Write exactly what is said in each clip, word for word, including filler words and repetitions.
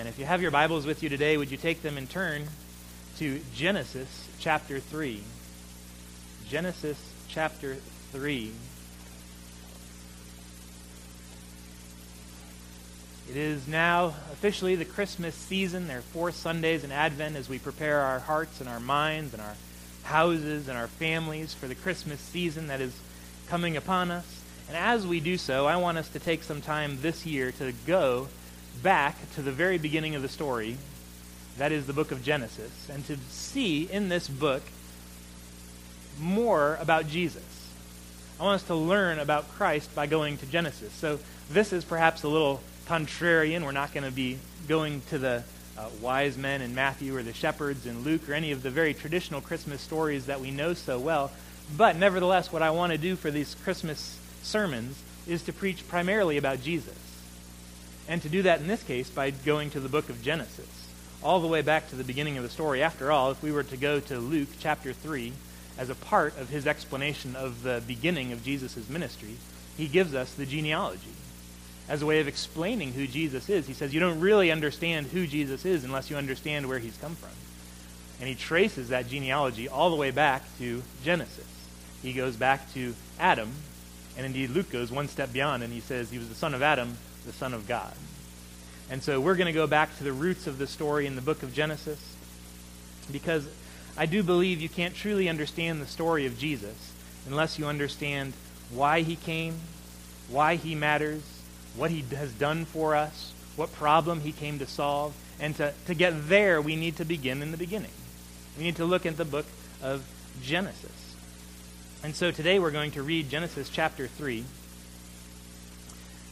And if you have your Bibles with you today, would you take them and turn to Genesis chapter three. Genesis chapter three. It is now officially the Christmas season. There are four Sundays in Advent as we prepare our hearts and our minds and our houses and our families for the Christmas season that is coming upon us. And as we do so, I want us to take some time this year to go back to the very beginning of the story, that is the book of Genesis, and to see in this book more about Jesus. I want us to learn about Christ by going to Genesis. So this is perhaps a little contrarian. We're not going to be going to the uh, wise men in Matthew or the shepherds in Luke or any of the very traditional Christmas stories that we know so well. But nevertheless, what I want to do for these Christmas sermons is to preach primarily about Jesus. And to do that in this case by going to the book of Genesis, all the way back to the beginning of the story. After all, if we were to go to Luke chapter three as a part of his explanation of the beginning of Jesus' ministry, he gives us the genealogy as a way of explaining who Jesus is. He says, you don't really understand who Jesus is unless you understand where he's come from. And he traces that genealogy all the way back to Genesis. He goes back to Adam, and indeed Luke goes one step beyond, and he says he was the son of Adam, the Son of God. And so we're going to go back to the roots of the story in the book of Genesis, because I do believe you can't truly understand the story of Jesus unless you understand why he came, why he matters, what he has done for us, what problem he came to solve. And to, to get there, we need to begin in the beginning. We need to look at the book of Genesis. And so today we're going to read Genesis chapter three,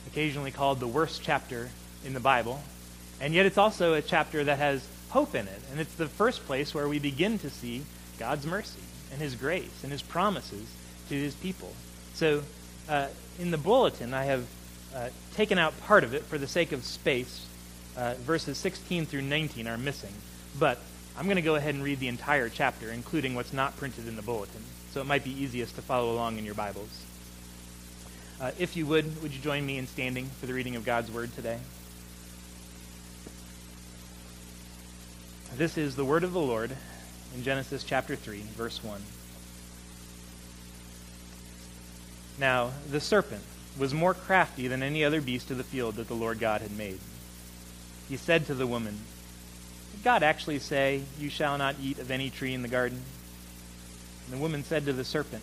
occasionally called the worst chapter in the Bible. And yet it's also a chapter that has hope in it. And it's the first place where we begin to see God's mercy and his grace and his promises to his people. So uh, in the bulletin, I have uh, taken out part of it for the sake of space. Uh, verses sixteen through nineteen are missing. But I'm going to go ahead and read the entire chapter, including what's not printed in the bulletin. So it might be easiest to follow along in your Bibles. Uh, if you would, would you join me in standing for the reading of God's word today? This is the word of the Lord in Genesis chapter three, verse one. Now the serpent was more crafty than any other beast of the field that the Lord God had made. He said to the woman, "Did God actually say, 'You shall not eat of any tree in the garden?'" And the woman said to the serpent,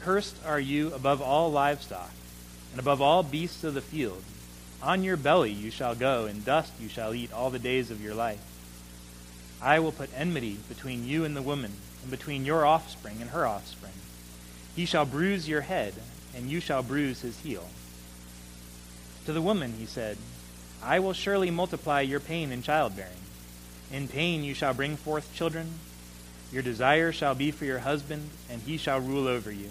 cursed are you above all livestock, and above all beasts of the field. On your belly you shall go, and dust you shall eat all the days of your life. I will put enmity between you and the woman, and between your offspring and her offspring. He shall bruise your head, and you shall bruise his heel." To the woman he said, "I will surely multiply your pain in childbearing. In pain you shall bring forth children. Your desire shall be for your husband, and he shall rule over you."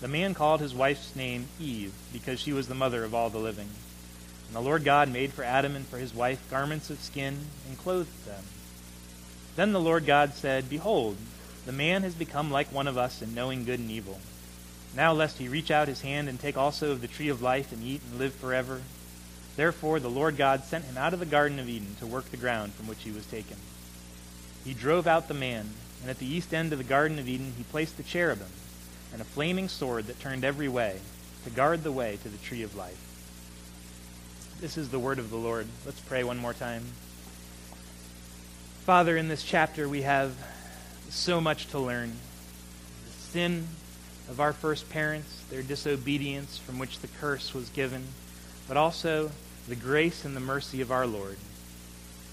The man called his wife's name Eve, because she was the mother of all the living. And the Lord God made for Adam and for his wife garments of skin, and clothed them. Then the Lord God said, Behold, the man has become like one of us in knowing good and evil. Now lest he reach out his hand and take also of the tree of life and eat and live forever. Therefore the Lord God sent him out of the Garden of Eden to work the ground from which he was taken. He drove out the man, and at the east end of the Garden of Eden he placed the cherubim, and a flaming sword that turned every way, to guard the way to the tree of life. This is the word of the Lord. Let's pray one more time. Father, in this chapter we have so much to learn. The sin of our first parents, their disobedience from which the curse was given, but also the grace and the mercy of our Lord.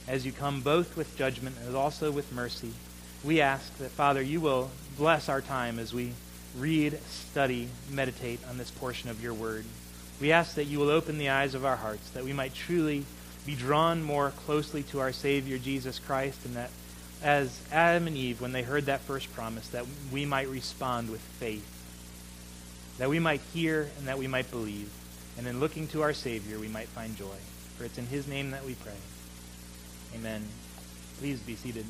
As you come both with judgment and also with mercy, we ask that, Father, you will bless our time as we read, study, meditate on this portion of your word. We ask that you will open the eyes of our hearts, that we might truly be drawn more closely to our Savior Jesus Christ, and that as Adam and Eve, when they heard that first promise, that we might respond with faith, that we might hear and that we might believe, and in looking to our Savior we might find joy. For it's in his name that we pray. Amen. Please be seated.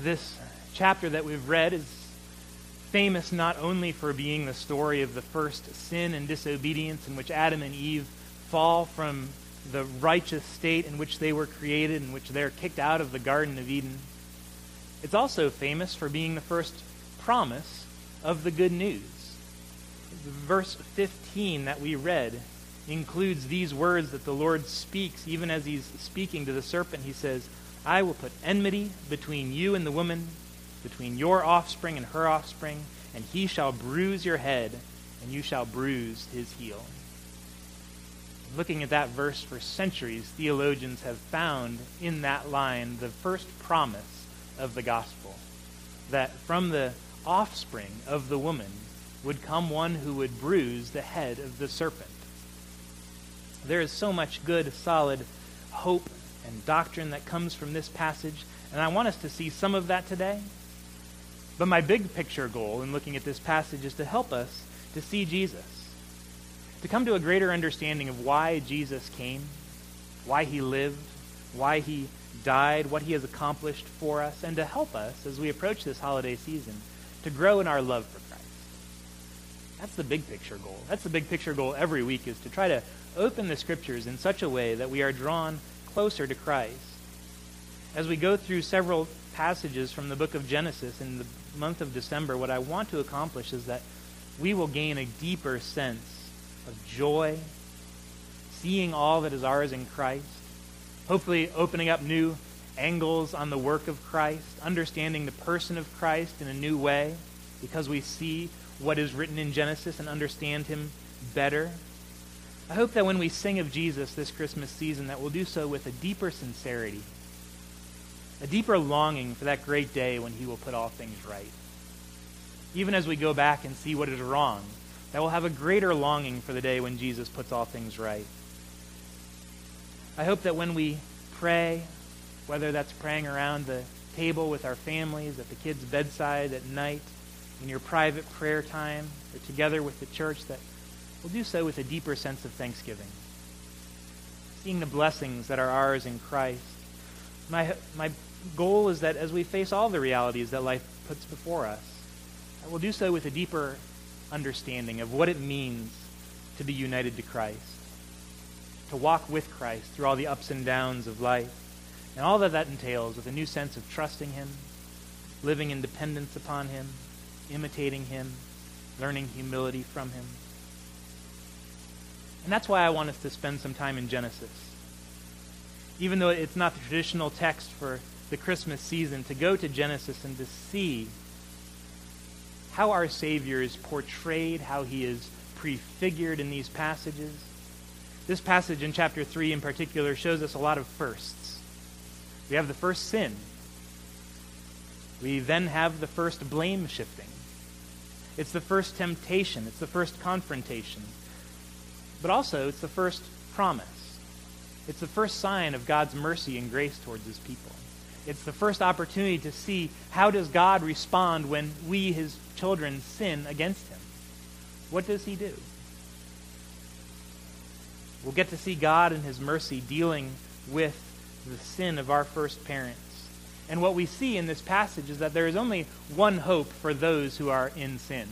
This chapter that we've read is famous not only for being the story of the first sin and disobedience in which Adam and Eve fall from the righteous state in which they were created, in which they're kicked out of the Garden of Eden. It's also famous for being the first promise of the good news. Verse fifteen that we read includes these words that the Lord speaks. Even as he's speaking to the serpent, he says, I will put enmity between you and the woman, between your offspring and her offspring, and he shall bruise your head, and you shall bruise his heel. Looking at that verse for centuries, theologians have found in that line the first promise of the gospel, that from the offspring of the woman would come one who would bruise the head of the serpent. There is so much good, solid hope and doctrine that comes from this passage, and I want us to see some of that today. But my big picture goal in looking at this passage is to help us to see Jesus, to come to a greater understanding of why Jesus came, why he lived, why he died, what he has accomplished for us, and to help us as we approach this holiday season to grow in our love for Christ. That's the big picture goal. That's the big picture goal every week, is to try to open the scriptures in such a way that we are drawn closer to Christ. As we go through several passages from the book of Genesis in the month of December, what I want to accomplish is that we will gain a deeper sense of joy, seeing all that is ours in Christ, hopefully opening up new angles on the work of Christ, understanding the person of Christ in a new way, because we see what is written in Genesis and understand him better. I hope that when we sing of Jesus this Christmas season, that we'll do so with a deeper sincerity, a deeper longing for that great day when he will put all things right. Even as we go back and see what is wrong, that we'll have a greater longing for the day when Jesus puts all things right. I hope that when we pray, whether that's praying around the table with our families, at the kids' bedside, at night, in your private prayer time, or together with the church, that we'll do so with a deeper sense of thanksgiving, seeing the blessings that are ours in Christ. My, my goal is that as we face all the realities that life puts before us, that we'll do so with a deeper understanding of what it means to be united to Christ, to walk with Christ through all the ups and downs of life, and all that that entails, with a new sense of trusting him, living in dependence upon him, imitating him, learning humility from him. And that's why I want us to spend some time in Genesis. Even though it's not the traditional text for the Christmas season, to go to Genesis and to see how our Savior is portrayed, how he is prefigured in these passages. This passage in chapter three in particular shows us a lot of firsts. We have the first sin. We then have the first blame shifting. It's the first temptation. It's the first confrontation. But also, it's the first promise. It's the first sign of God's mercy and grace towards his people. It's the first opportunity to see how does God respond when we, his children, sin against him. What does he do? We'll get to see God in his mercy dealing with the sin of our first parents. And what we see in this passage is that there is only one hope for those who are in sin.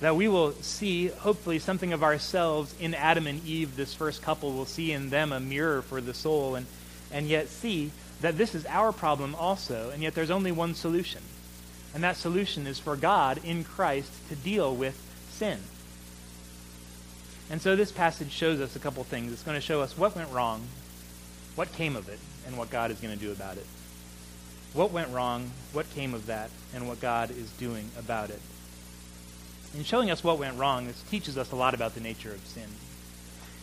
That we will see, hopefully, something of ourselves in Adam and Eve, this first couple. Will see in them a mirror for the soul, and, and yet see that this is our problem also, and yet there's only one solution. And that solution is for God in Christ to deal with sin. And so this passage shows us a couple things. It's going to show us what went wrong, what came of it, and what God is going to do about it. What went wrong, what came of that, and what God is doing about it. In showing us what went wrong, this teaches us a lot about the nature of sin.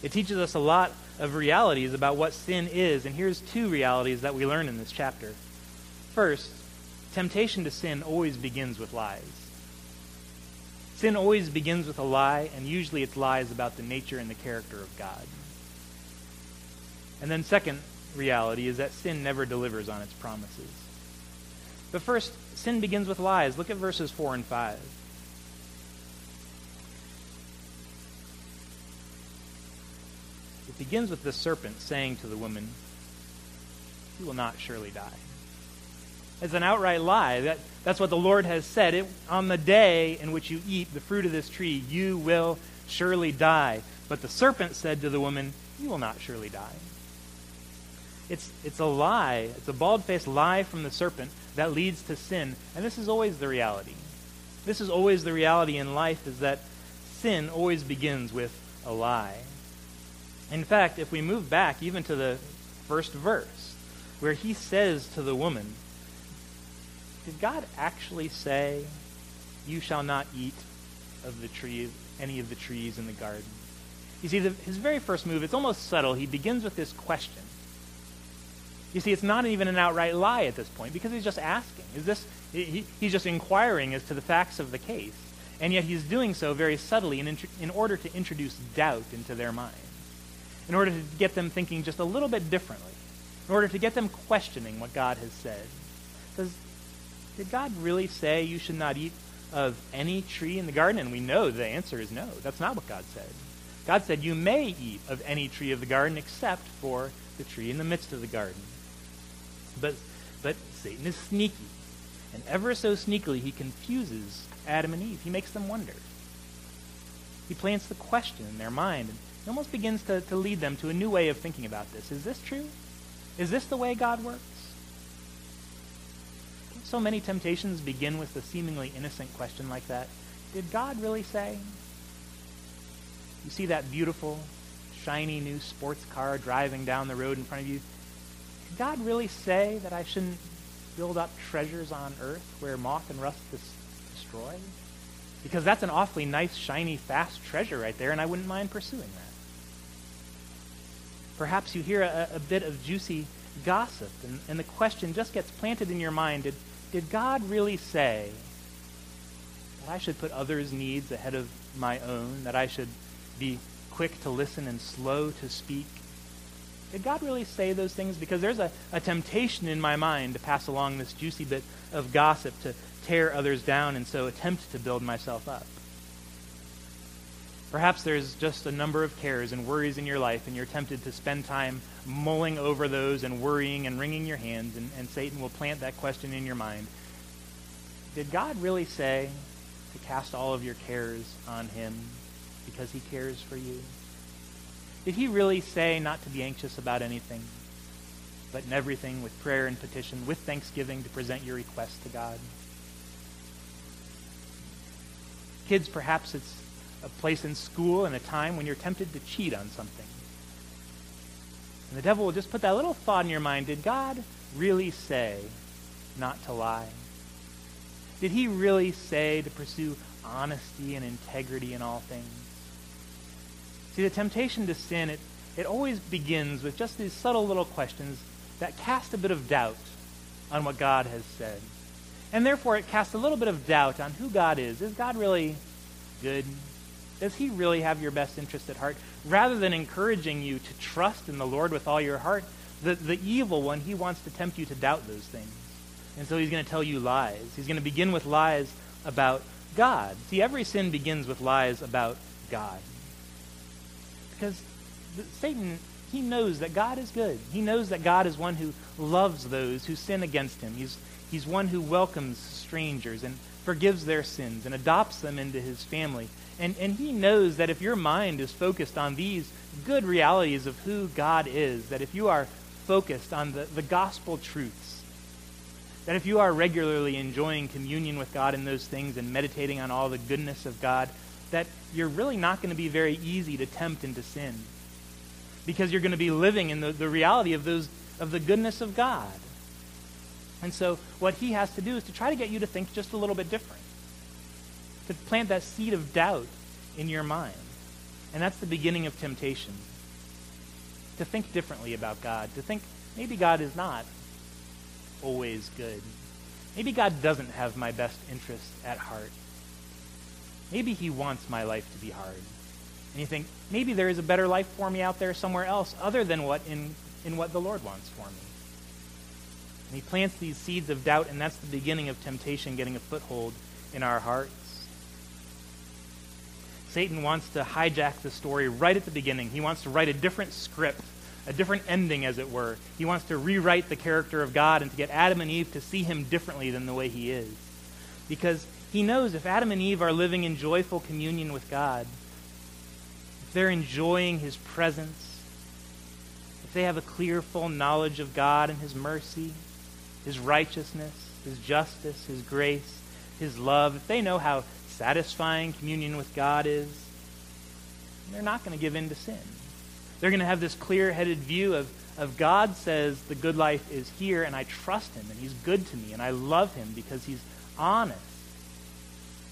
It teaches us a lot of realities about what sin is, and here's two realities that we learn in this chapter. First, temptation to sin always begins with lies. Sin always begins with a lie, and usually it's lies about the nature and the character of God. And then second reality is that sin never delivers on its promises. But first, sin begins with lies. Look at verses four and five. It begins with the serpent saying to the woman, "You will not surely die." It's an outright lie. That, that's what the Lord has said. It, on the day in which you eat the fruit of this tree, you will surely die. But the serpent said to the woman, "You will not surely die." It's, it's a lie. It's a bald-faced lie from the serpent that leads to sin. And this is always the reality. This is always the reality in life, is that sin always begins with a lie. In fact, if we move back even to the first verse, where he says to the woman, "Did God actually say, you shall not eat of the tree, any of the trees in the garden?" You see, the, his very first move, it's almost subtle. He begins with this question. You see, it's not even an outright lie at this point, because he's just asking. Is this? He, he's just inquiring as to the facts of the case, and yet he's doing so very subtly in, in, in order to introduce doubt into their mind, in order to get them thinking just a little bit differently, in order to get them questioning what God has said. Because did God really say you should not eat of any tree in the garden? And we know the answer is no. That's not what God said. God said you may eat of any tree of the garden except for the tree in the midst of the garden. But, but Satan is sneaky. And ever so sneakily, he confuses Adam and Eve. He makes them wonder. He plants the question in their mind. And it almost begins to, to lead them to a new way of thinking about this. Is this true? Is this the way God works? So many temptations begin with a seemingly innocent question like that. Did God really say? You see that beautiful, shiny new sports car driving down the road in front of you. Did God really say that I shouldn't build up treasures on earth where moth and rust dis- destroy? Because that's an awfully nice, shiny, fast treasure right there, and I wouldn't mind pursuing that. Perhaps you hear a, a bit of juicy gossip, and, and the question just gets planted in your mind. Did, did God really say that I should put others' needs ahead of my own, that I should be quick to listen and slow to speak? Did God really say those things? Because there's a, a temptation in my mind to pass along this juicy bit of gossip, to tear others down and so attempt to build myself up. Perhaps there's just a number of cares and worries in your life, and you're tempted to spend time mulling over those and worrying and wringing your hands, and, and Satan will plant that question in your mind. Did God really say to cast all of your cares on him because he cares for you? Did he really say not to be anxious about anything, but in everything with prayer and petition, with thanksgiving to present your request to God? Kids, perhaps it's a place in school and a time when you're tempted to cheat on something. And the devil will just put that little thought in your mind, did God really say not to lie? Did he really say to pursue honesty and integrity in all things? See, the temptation to sin, it, it always begins with just these subtle little questions that cast a bit of doubt on what God has said. And therefore, it casts a little bit of doubt on who God is. Is God really good? Does he really have your best interest at heart? Rather than encouraging you to trust in the Lord with all your heart, the, the evil one, he wants to tempt you to doubt those things. And so he's going to tell you lies. He's going to begin with lies about God. See, every sin begins with lies about God. Because the, Satan, he knows that God is good. He knows that God is one who loves those who sin against him. He's He's one who welcomes strangers and forgives their sins and adopts them into his family. And, and he knows that if your mind is focused on these good realities of who God is, that if you are focused on the, the gospel truths, that if you are regularly enjoying communion with God in those things and meditating on all the goodness of God, that you're really not going to be very easy to tempt into sin, because you're going to be living in the, the reality of those of the goodness of God. And so what he has to do is to try to get you to think just a little bit different, to plant that seed of doubt in your mind. And that's the beginning of temptation, to think differently about God, to think maybe God is not always good. Maybe God doesn't have my best interest at heart. Maybe he wants my life to be hard. And you think, maybe there is a better life for me out there somewhere else other than what in, in what the Lord wants for me. And he plants these seeds of doubt, and that's the beginning of temptation getting a foothold in our hearts. Satan wants to hijack the story right at the beginning. He wants to write a different script, a different ending, as it were. He wants to rewrite the character of God and to get Adam and Eve to see him differently than the way he is. Because he knows if Adam and Eve are living in joyful communion with God, if they're enjoying his presence, if they have a clear, full knowledge of God and his mercy, his righteousness, his justice, his grace, his love, if they know how satisfying communion with God is, they're not going to give in to sin. They're going to have this clear-headed view of, of God says the good life is here, and I trust him, and he's good to me, and I love him because he's honest.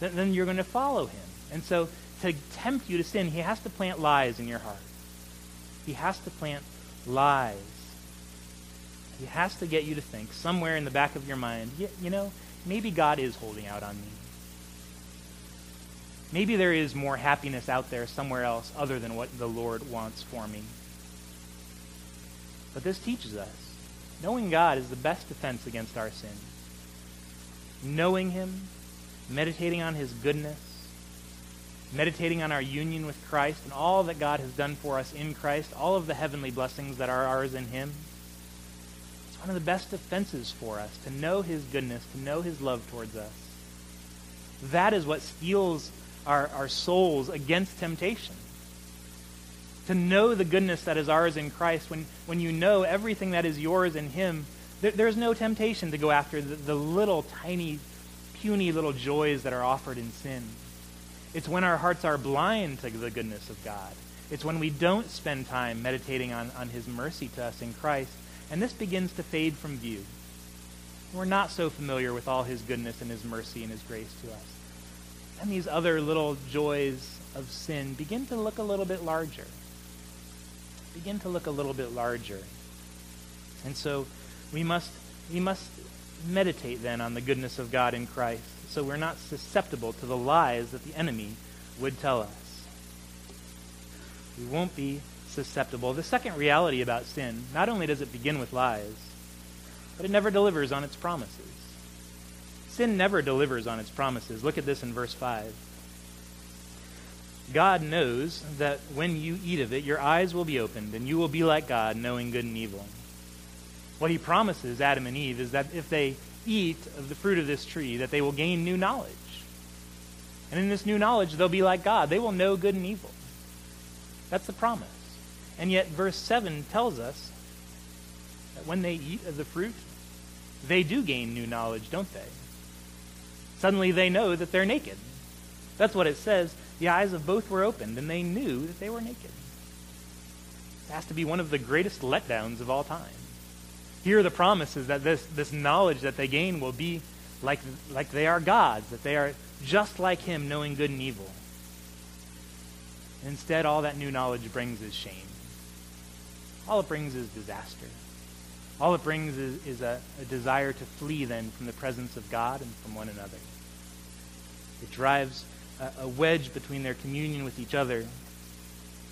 Then, then you're going to follow him. And so to tempt you to sin, he has to plant lies in your heart. He has to plant lies. He has to get you to think somewhere in the back of your mind, you, you know, maybe God is holding out on me. Maybe there is more happiness out there somewhere else other than what the Lord wants for me. But this teaches us, knowing God is the best defense against our sin. Knowing him, meditating on his goodness, meditating on our union with Christ and all that God has done for us in Christ, all of the heavenly blessings that are ours in him, one of the best defenses for us, to know his goodness, to know his love towards us. That is what steals our, our souls against temptation. To know the goodness that is ours in Christ, when, when you know everything that is yours in him, there, there's no temptation to go after the, the little, tiny, puny little joys that are offered in sin. It's when our hearts are blind to the goodness of God. It's when we don't spend time meditating on, on his mercy to us in Christ. And this begins to fade from view. We're not so familiar with all his goodness and his mercy and his grace to us. And these other little joys of sin begin to look a little bit larger. Begin to look a little bit larger. And so we must, we must meditate then on the goodness of God in Christ, so we're not susceptible to the lies that the enemy would tell us. We won't be susceptible. The second reality about sin, not only does it begin with lies, but it never delivers on its promises. Sin never delivers on its promises. Look at this in verse five. God knows that when you eat of it, your eyes will be opened, and you will be like God, knowing good and evil. What he promises Adam and Eve is that if they eat of the fruit of this tree, that they will gain new knowledge. And in this new knowledge, they'll be like God. They will know good and evil. That's the promise. And yet verse seven tells us that when they eat of the fruit, they do gain new knowledge, don't they? Suddenly they know that they're naked. That's what it says. The eyes of both were opened, and they knew that they were naked. It has to be one of the greatest letdowns of all time. Here the promise is that this, this knowledge that they gain will be like, like they are gods, that they are just like him, knowing good and evil. And instead, all that new knowledge brings is shame. All it brings is disaster. All it brings is, is a, a desire to flee then from the presence of God and from one another. It drives a, a wedge between their communion with each other.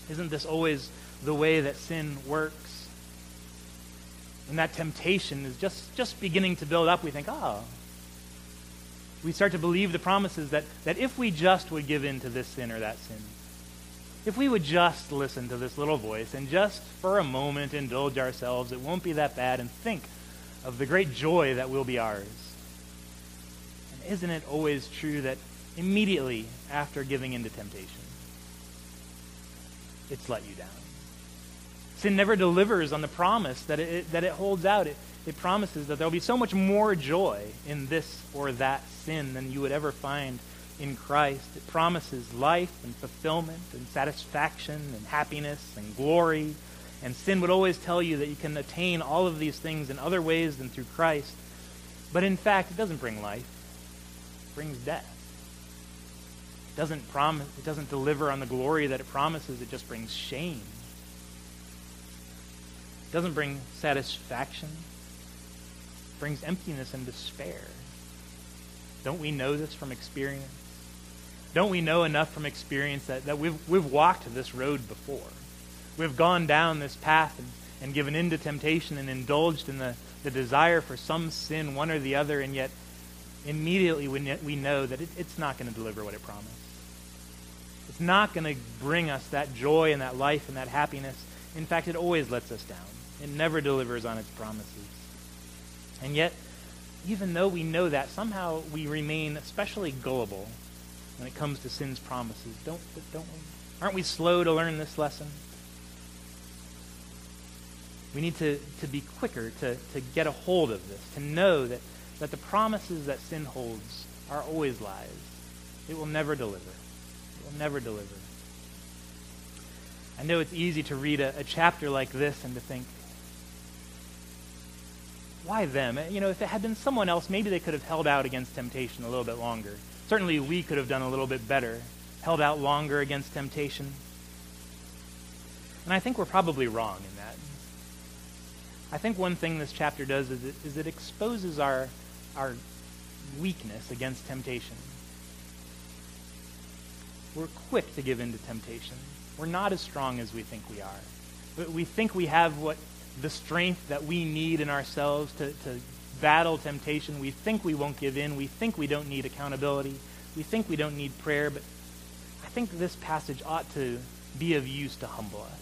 Isn't this always the way that sin works? And that temptation is just, just beginning to build up. We think, oh, we start to believe the promises that, that if we just would give in to this sin or that sin, if we would just listen to this little voice and just for a moment indulge ourselves, it won't be that bad, and think of the great joy that will be ours. And isn't it always true that immediately after giving in to temptation, it's let you down? Sin never delivers on the promise that it, that it holds out. It, it promises that there will be so much more joy in this or that sin than you would ever find in Christ. It promises life and fulfillment and satisfaction and happiness and glory. And sin would always tell you that you can attain all of these things in other ways than through Christ. But in fact, it doesn't bring life. It brings death. It doesn't promise, it doesn't deliver on the glory that it promises. It just brings shame. It doesn't bring satisfaction. It brings emptiness and despair. Don't we know this from experience? Don't we know enough from experience that, that we've, we've walked this road before? We've gone down this path and, and given in to temptation and indulged in the, the desire for some sin, one or the other, and yet immediately we, we know that it, it's not going to deliver what it promised. It's not going to bring us that joy and that life and that happiness. In fact, it always lets us down. It never delivers on its promises. And yet, even though we know that, somehow we remain especially gullible when it comes to sin's promises. Don't, don't we? Aren't we slow to learn this lesson? We need to, to be quicker to, to get a hold of this, to know that that the promises that sin holds are always lies. It will never deliver. It will never deliver. I know it's easy to read a, a chapter like this and to think, why them? You know, if it had been someone else, maybe they could have held out against temptation a little bit longer. Certainly we could have done a little bit better, held out longer against temptation. And I think we're probably wrong in that. I think one thing this chapter does is it, is it exposes our, our weakness against temptation. We're quick to give in to temptation. We're not as strong as we think we are. But we think we have what the strength that we need in ourselves to, to battle temptation. We think we won't give in. We think we don't need accountability. We think we don't need prayer. But I think this passage ought to be of use to humble us.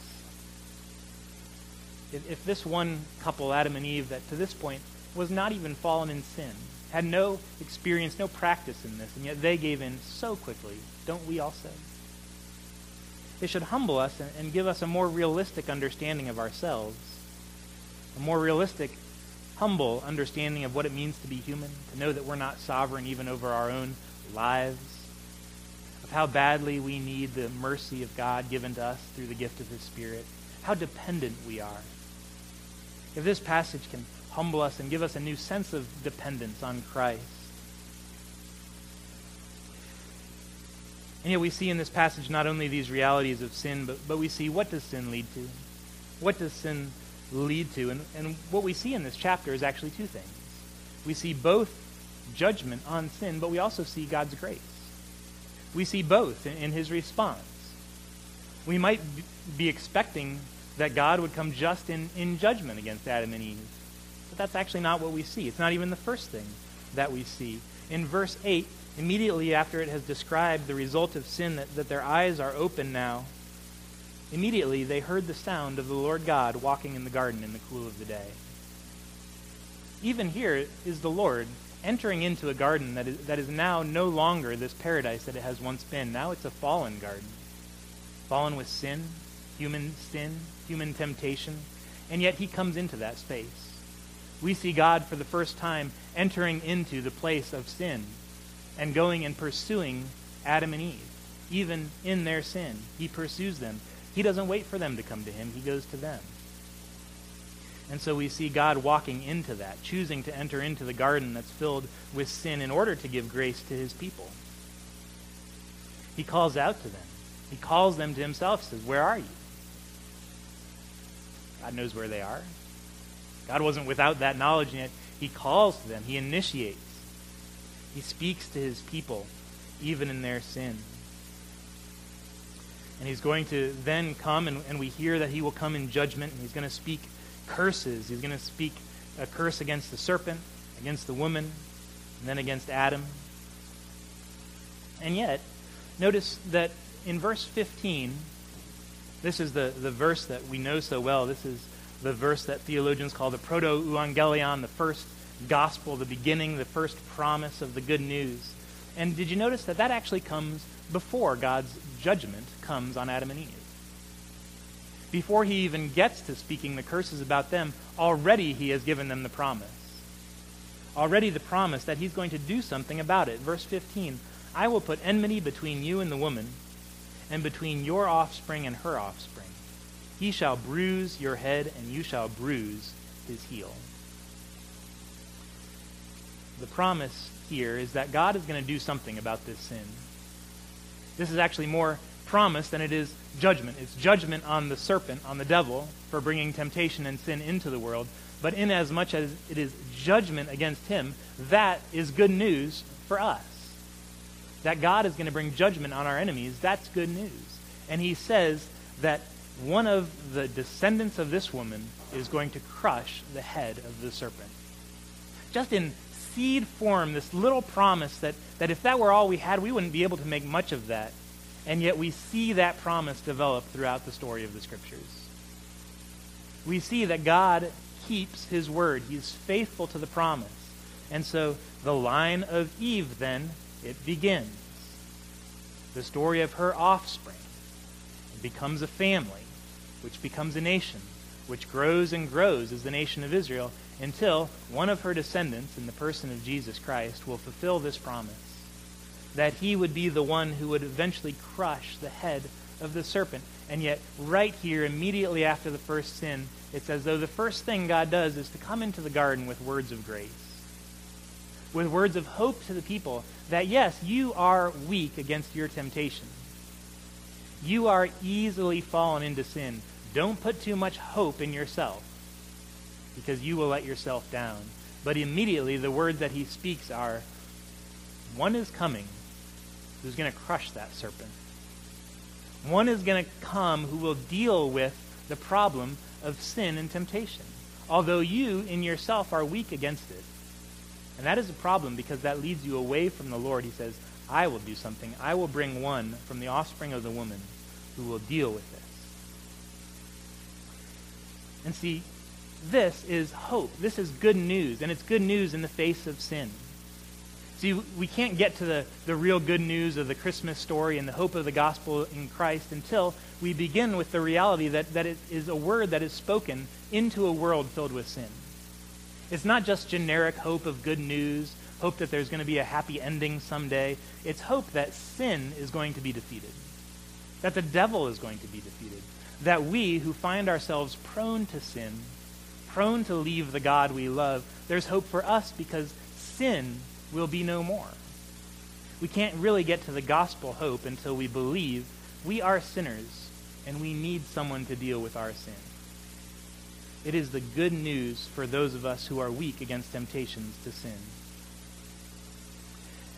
If, if this one couple, Adam and Eve, that to this point was not even fallen in sin, had no experience, no practice in this, and yet they gave in so quickly, don't we also? It should humble us and, and give us a more realistic understanding of ourselves. A more realistic, humble understanding of what it means to be human, to know that we're not sovereign even over our own lives, of how badly we need the mercy of God given to us through the gift of His Spirit, how dependent we are. If this passage can humble us and give us a new sense of dependence on Christ. And yet we see in this passage not only these realities of sin, but, but we see what does sin lead to? What does sin lead to? And, and what we see in this chapter is actually two things. We see both judgment on sin, but we also see God's grace. We see both in, in His response. We might be expecting that God would come just in, in judgment against Adam and Eve, but that's actually not what we see. It's not even the first thing that we see. In verse eight, immediately after it has described the result of sin, that, that their eyes are open now, immediately they heard the sound of the Lord God walking in the garden in the cool of the day. Even here is the Lord entering into a garden that is, that is now no longer this paradise that it has once been. Now it's a fallen garden, fallen with sin, human sin, human temptation, and yet He comes into that space. We see God for the first time entering into the place of sin and going and pursuing Adam and Eve. Even in their sin, He pursues them. He doesn't wait for them to come to Him. He goes to them. And so we see God walking into that, choosing to enter into the garden that's filled with sin in order to give grace to His people. He calls out to them. He calls them to Himself, says, "Where are you?" God knows where they are. God wasn't without that knowledge yet. He calls to them. He initiates. He speaks to his people, even in their sin. And he's going to then come, and, and we hear that he will come in judgment, and he's going to speak curses. He's going to speak a curse against the serpent, against the woman, and then against Adam. And yet, notice that in verse fifteen, this is the, the verse that we know so well. This is the verse that theologians call the proto-evangelion, the first gospel, the beginning, the first promise of the good news. And did you notice that that actually comes before God's judgment comes on Adam and Eve? Before he even gets to speaking the curses about them, already he has given them the promise. Already the promise that he's going to do something about it. Verse fifteen, I will put enmity between you and the woman, and between your offspring and her offspring. He shall bruise your head, and you shall bruise his heel. The promise here is that God is going to do something about this sin. This is actually more promise than it is judgment. It's judgment on the serpent, on the devil, for bringing temptation and sin into the world. But in as much as it is judgment against him, that is good news for us. That God is going to bring judgment on our enemies, that's good news. And he says that one of the descendants of this woman is going to crush the head of the serpent. Just in seed form, this little promise that, that if that were all we had, we wouldn't be able to make much of that. And yet we see that promise develop throughout the story of the Scriptures. We see that God keeps his word. He's faithful to the promise. And so the line of Eve, then, it begins. The story of her offspring. It becomes a family, which becomes a nation, which grows and grows as the nation of Israel, until one of her descendants, in the person of Jesus Christ, will fulfill this promise, that he would be the one who would eventually crush the head of the serpent. And yet, right here, immediately after the first sin, it's as though the first thing God does is to come into the garden with words of grace, with words of hope to the people that, yes, you are weak against your temptation. You are easily fallen into sin. Don't put too much hope in yourself, because you will let yourself down. But immediately the words that he speaks are, one is coming who's going to crush that serpent. One is going to come who will deal with the problem of sin and temptation, although you in yourself are weak against it. And that is a problem, because that leads you away from the Lord. He says, I will do something. I will bring one from the offspring of the woman who will deal with this. And see, this is hope. This is good news, and it's good news in the face of sin. See, we can't get to the, the real good news of the Christmas story and the hope of the gospel in Christ until we begin with the reality that, that it is a word that is spoken into a world filled with sin. It's not just generic hope of good news, hope that there's going to be a happy ending someday. It's hope that sin is going to be defeated, that the devil is going to be defeated, that we who find ourselves prone to sin, prone to leave the God we love, there's hope for us because sin will be no more. We can't really get to the gospel hope until we believe we are sinners and we need someone to deal with our sin. It is the good news for those of us who are weak against temptations to sin.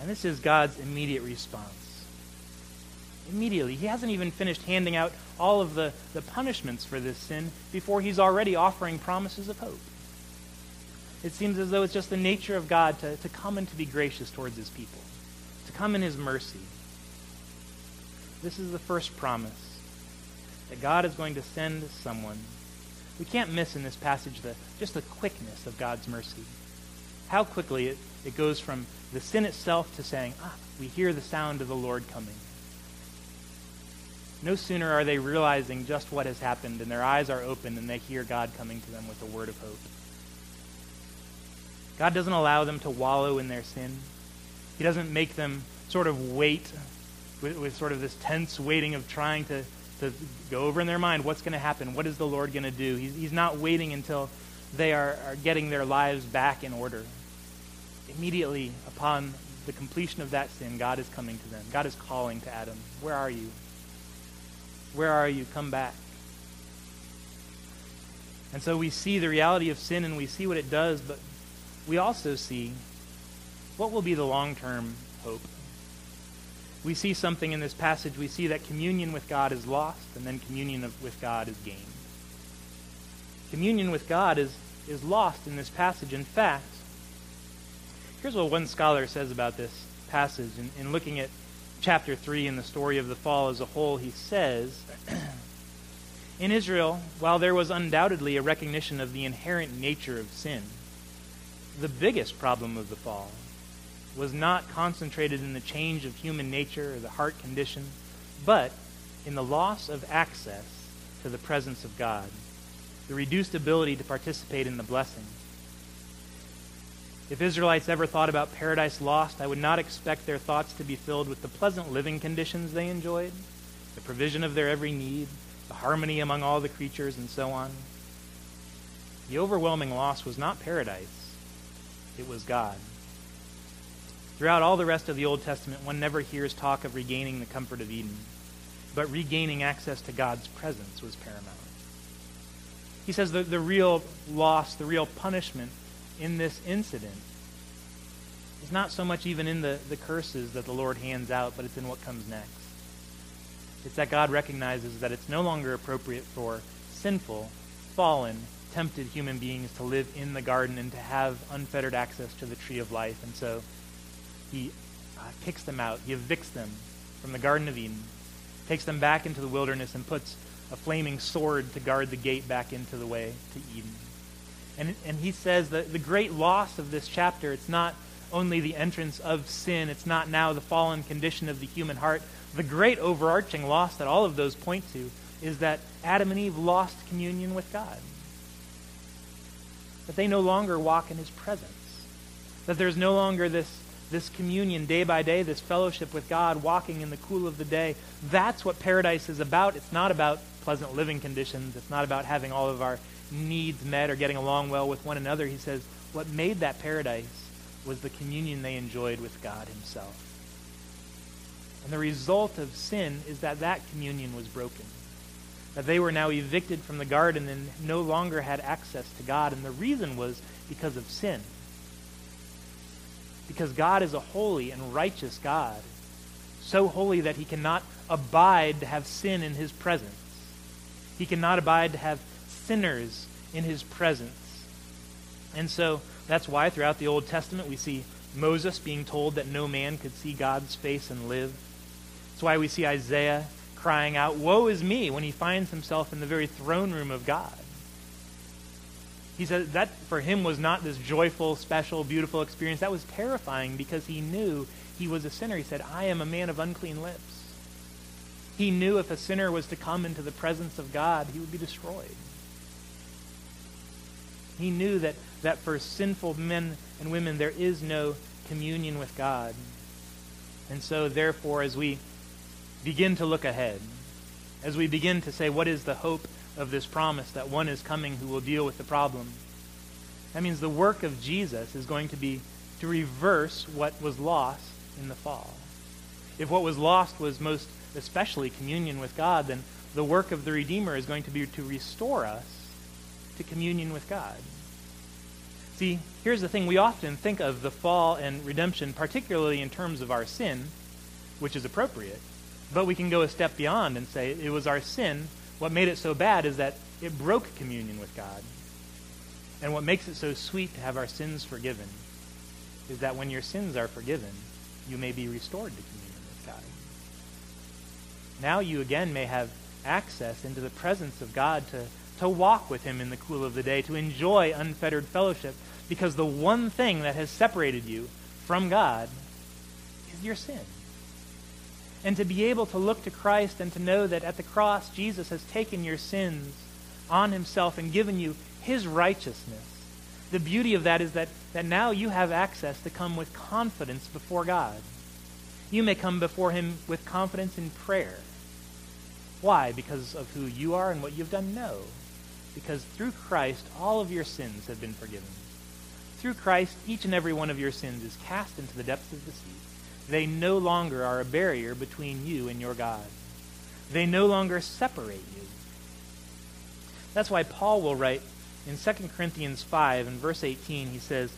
And this is God's immediate response. Immediately. He hasn't even finished handing out all of the, the punishments for this sin before he's already offering promises of hope. It seems as though it's just the nature of God to, to come and to be gracious towards his people, to come in his mercy. This is the first promise, that God is going to send someone. We can't miss in this passage the, just the quickness of God's mercy. How quickly it, it goes from the sin itself to saying, ah, we hear the sound of the Lord coming. No sooner are they realizing just what has happened, and their eyes are open, and they hear God coming to them with a word of hope. God doesn't allow them to wallow in their sin. He doesn't make them sort of wait with, with sort of this tense waiting of trying to to go over in their mind what's going to happen, what is the Lord going to do. He's, he's not waiting until they are, are getting their lives back in order. Immediately upon the completion of that sin, God is coming to them. God is calling to Adam, where are you? Where are you? Come back. And so we see the reality of sin and we see what it does, but we also see what will be the long-term hope. We see something in this passage. We see that communion with God is lost, and then communion of, with God is gained. Communion with God is, is lost in this passage. In fact, here's what one scholar says about this passage. In, in looking at chapter three and the story of the fall as a whole, he says, in Israel, while there was undoubtedly a recognition of the inherent nature of sin, the biggest problem of the fall was not concentrated in the change of human nature or the heart condition, but in the loss of access to the presence of God, the reduced ability to participate in the blessing. If Israelites ever thought about paradise lost, I would not expect their thoughts to be filled with the pleasant living conditions they enjoyed, the provision of their every need, the harmony among all the creatures, and so on. The overwhelming loss was not paradise, it was God. Throughout all the rest of the Old Testament, one never hears talk of regaining the comfort of Eden, but regaining access to God's presence was paramount. He says that the real loss, the real punishment in this incident is not so much even in the, the curses that the Lord hands out, but it's in what comes next. It's that God recognizes that it's no longer appropriate for sinful, fallen, tempted human beings to live in the garden and to have unfettered access to the tree of life, and so He uh, kicks them out. He evicts them from the Garden of Eden, takes them back into the wilderness, and puts a flaming sword to guard the gate back into the way to Eden. And, and he says that the great loss of this chapter, it's not only the entrance of sin, it's not now the fallen condition of the human heart. The great overarching loss that all of those point to is that Adam and Eve lost communion with God, that they no longer walk in his presence, that there's no longer this This communion day by day, this fellowship with God, walking in the cool of the day. That's what paradise is about. It's not about pleasant living conditions. It's not about having all of our needs met or getting along well with one another. He says what made that paradise was the communion they enjoyed with God himself. And the result of sin is that that communion was broken, that they were now evicted from the garden and no longer had access to God. And the reason was because of sin. Because God is a holy and righteous God, so holy that he cannot abide to have sin in his presence. He cannot abide to have sinners in his presence. And so that's why throughout the Old Testament we see Moses being told that no man could see God's face and live. That's why we see Isaiah crying out, "Woe is me," when he finds himself in the very throne room of God. He said that for him was not this joyful, special, beautiful experience. That was terrifying because he knew he was a sinner. He said, "I am a man of unclean lips." He knew if a sinner was to come into the presence of God, he would be destroyed. He knew that, that for sinful men and women, there is no communion with God. And so, therefore, as we begin to look ahead, as we begin to say, what is the hope of this promise that one is coming who will deal with the problem? That means the work of Jesus is going to be to reverse what was lost in the fall. If what was lost was most especially communion with God, then the work of the Redeemer is going to be to restore us to communion with God. See, here's the thing. We often think of the fall and redemption, particularly in terms of our sin, which is appropriate, but we can go a step beyond and say it was our sin. What made it so bad is that it broke communion with God. And what makes it so sweet to have our sins forgiven is that when your sins are forgiven, you may be restored to communion with God. Now you again may have access into the presence of God to, to walk with him in the cool of the day, to enjoy unfettered fellowship, because the one thing that has separated you from God is your sin. And to be able to look to Christ and to know that at the cross, Jesus has taken your sins on himself and given you his righteousness. The beauty of that is that, that now you have access to come with confidence before God. You may come before him with confidence in prayer. Why? Because of who you are and what you've done? No. Because through Christ, all of your sins have been forgiven. Through Christ, each and every one of your sins is cast into the depths of the sea. They no longer are a barrier between you and your God. They no longer separate you. That's why Paul will write In Second Corinthians five, in verse eighteen, he says,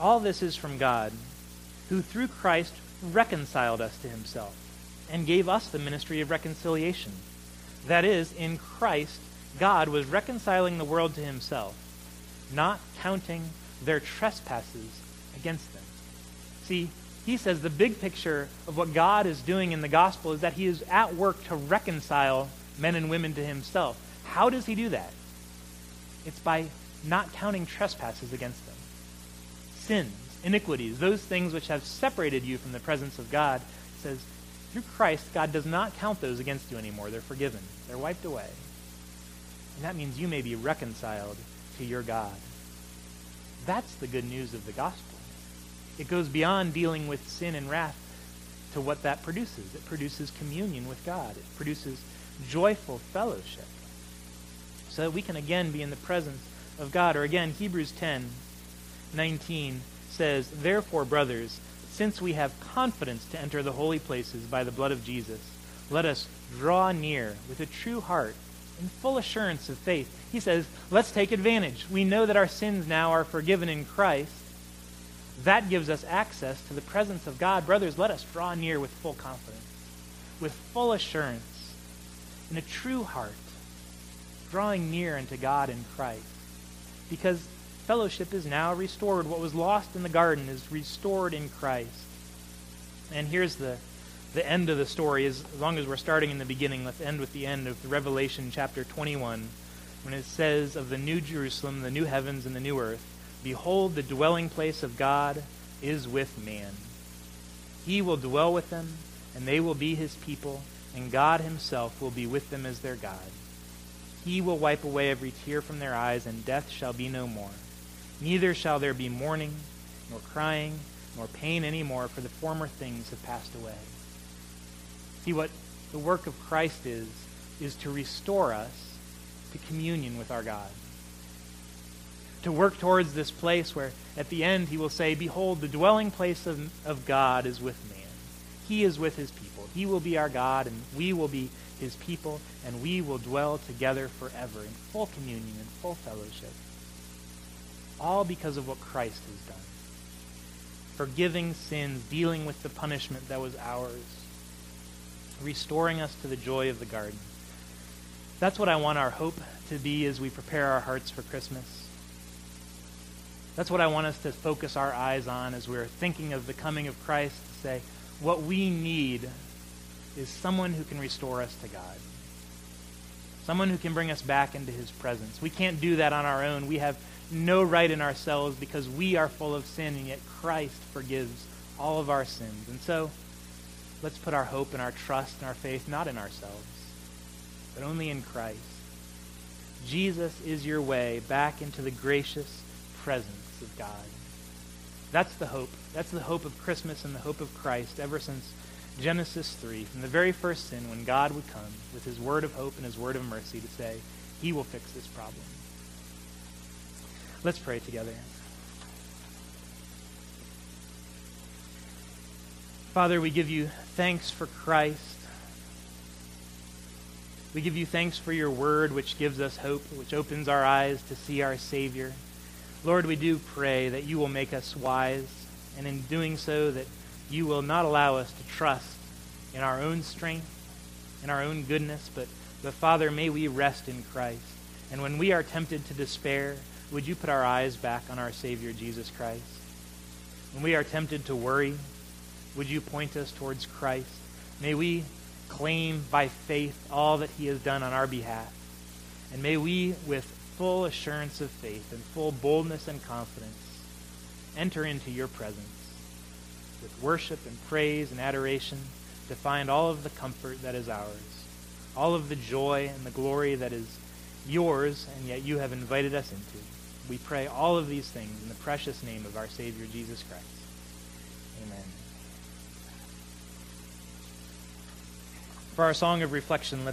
"All this is from God, who through Christ reconciled us to himself and gave us the ministry of reconciliation. That is, in Christ, God was reconciling the world to himself, not counting their trespasses against them." See, he says the big picture of what God is doing in the gospel is that he is at work to reconcile men and women to himself. How does he do that? It's by not counting trespasses against them. Sins, iniquities, those things which have separated you from the presence of God, it says, through Christ, God does not count those against you anymore. They're forgiven. They're wiped away. And that means you may be reconciled to your God. That's the good news of the gospel. It goes beyond dealing with sin and wrath to what that produces. It produces communion with God. It produces joyful fellowship, so that we can again be in the presence of God. Or again, Hebrews ten nineteen says, "Therefore, brothers, since we have confidence to enter the holy places by the blood of Jesus, let us draw near with a true heart and full assurance of faith." He says, let's take advantage. We know that our sins now are forgiven in Christ. That gives us access to the presence of God. Brothers, let us draw near with full confidence, with full assurance, in a true heart, drawing near unto God in Christ, because fellowship is now restored. What was lost in the garden is restored in Christ. And here's the, the end of the story. As long as we're starting in the beginning, let's end with the end of Revelation chapter twenty-one, when it says of the new Jerusalem, the new heavens and the new earth, "Behold, the dwelling place of God is with man. He will dwell with them, and they will be his people, and God himself will be with them as their God. He will wipe away every tear from their eyes, and death shall be no more. Neither shall there be mourning, nor crying, nor pain any more, for the former things have passed away." See, what the work of Christ is, is to restore us to communion with our God, to work towards this place where at the end he will say, "Behold, the dwelling place of, of God is with man. He is with his people. He will be our God, and we will be his people, and we will dwell together forever in full communion and full fellowship." All because of what Christ has done. Forgiving sins, dealing with the punishment that was ours, restoring us to the joy of the garden. That's what I want our hope to be as we prepare our hearts for Christmas. That's what I want us to focus our eyes on as we're thinking of the coming of Christ, to say, what we need is someone who can restore us to God. Someone who can bring us back into his presence. We can't do that on our own. We have no right in ourselves because we are full of sin, and yet Christ forgives all of our sins. And so, let's put our hope and our trust and our faith not in ourselves, but only in Christ. Jesus is your way back into the gracious presence of God. That's the hope. That's the hope of Christmas and the hope of Christ ever since Genesis three, from the very first sin, when God would come with his word of hope and his word of mercy to say, he will fix this problem. Let's pray together. Father, we give you thanks for Christ. We give you thanks for your word, which gives us hope, which opens our eyes to see our Savior. Lord, we do pray that you will make us wise, and in doing so that you will not allow us to trust in our own strength, in our own goodness, but, but Father, may we rest in Christ. And when we are tempted to despair, would you put our eyes back on our Savior, Jesus Christ? When we are tempted to worry, would you point us towards Christ? May we claim by faith all that he has done on our behalf. And may we, with full assurance of faith and full boldness and confidence, enter into your presence with worship and praise and adoration to find all of the comfort that is ours, all of the joy and the glory that is yours, and yet you have invited us into. We pray all of these things in the precious name of our Savior, Jesus Christ. Amen. For our song of reflection, let's